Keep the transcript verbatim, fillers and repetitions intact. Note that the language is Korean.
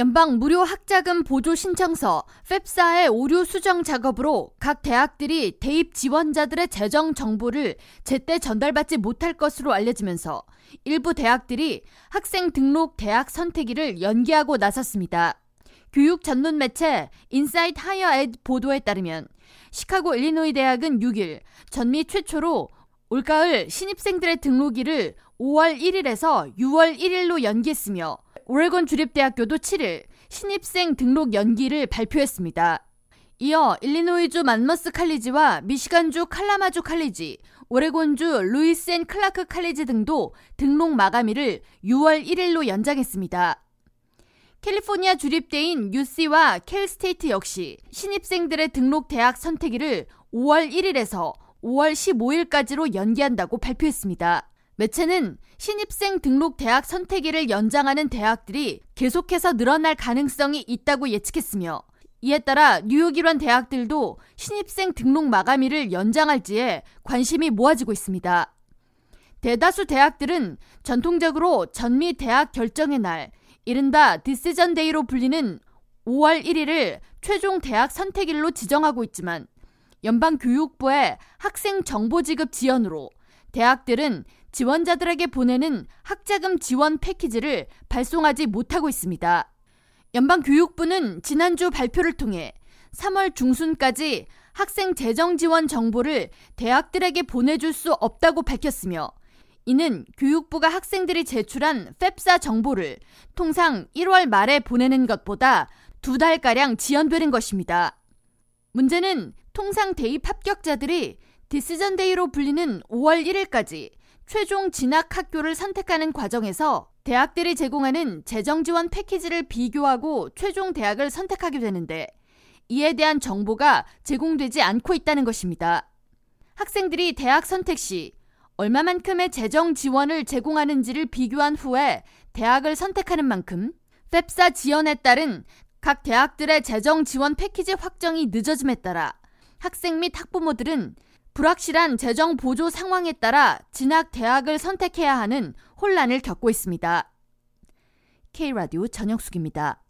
연방 무료 학자금 보조 신청서 에프에이에프에스아의 오류 수정 작업으로 각 대학들이 대입 지원자들의 재정 정보를 제때 전달받지 못할 것으로 알려지면서 일부 대학들이 학생 등록 대학 선택일을 연기하고 나섰습니다. 교육 전문 매체 인사이트 하이어 에드 보도에 따르면 시카고 일리노이 대학은 육 일 전미 최초로 올가을 신입생들의 등록일을 오월 일일에서 유월 일일로 연기했으며 오레곤 주립대학교도 칠 일 신입생 등록 연기를 발표했습니다. 이어 일리노이주 만머스 칼리지와 미시간주 칼라마주 칼리지, 오레곤주 루이스 앤 클라크 칼리지 등도 등록 마감일을 유월 일일로 연장했습니다. 캘리포니아 주립대인 유씨와 켈스테이트 역시 신입생들의 등록 대학 선택일을 오월 일일에서 오월 십오일까지로 연기한다고 발표했습니다. 매체는 신입생 등록 대학 선택일을 연장하는 대학들이 계속해서 늘어날 가능성이 있다고 예측했으며 이에 따라 뉴욕 일원 대학들도 신입생 등록 마감일을 연장할지에 관심이 모아지고 있습니다. 대다수 대학들은 전통적으로 전미 대학 결정의 날, 이른바 디시전 데이로 불리는 오월 일일을 최종 대학 선택일로 지정하고 있지만 연방교육부의 학생 정보 지급 지연으로 대학들은 지원자들에게 보내는 학자금 지원 패키지를 발송하지 못하고 있습니다. 연방교육부는 지난주 발표를 통해 삼월 중순까지 학생 재정 지원 정보를 대학들에게 보내줄 수 없다고 밝혔으며 이는 교육부가 학생들이 제출한 에프에이에프에스아 정보를 통상 일월 말에 보내는 것보다 두 달가량 지연되는 것입니다. 문제는 통상 대입 합격자들이 디시전 데이로 불리는 오월 일일까지 최종 진학 학교를 선택하는 과정에서 대학들이 제공하는 재정 지원 패키지를 비교하고 최종 대학을 선택하게 되는데 이에 대한 정보가 제공되지 않고 있다는 것입니다. 학생들이 대학 선택 시 얼마만큼의 재정 지원을 제공하는지를 비교한 후에 대학을 선택하는 만큼 에프에이에프에스아 지연에 따른 각 대학들의 재정 지원 패키지 확정이 늦어짐에 따라 학생 및 학부모들은 불확실한 재정 보조 상황에 따라 진학 대학을 선택해야 하는 혼란을 겪고 있습니다. K라디오 전영숙입니다.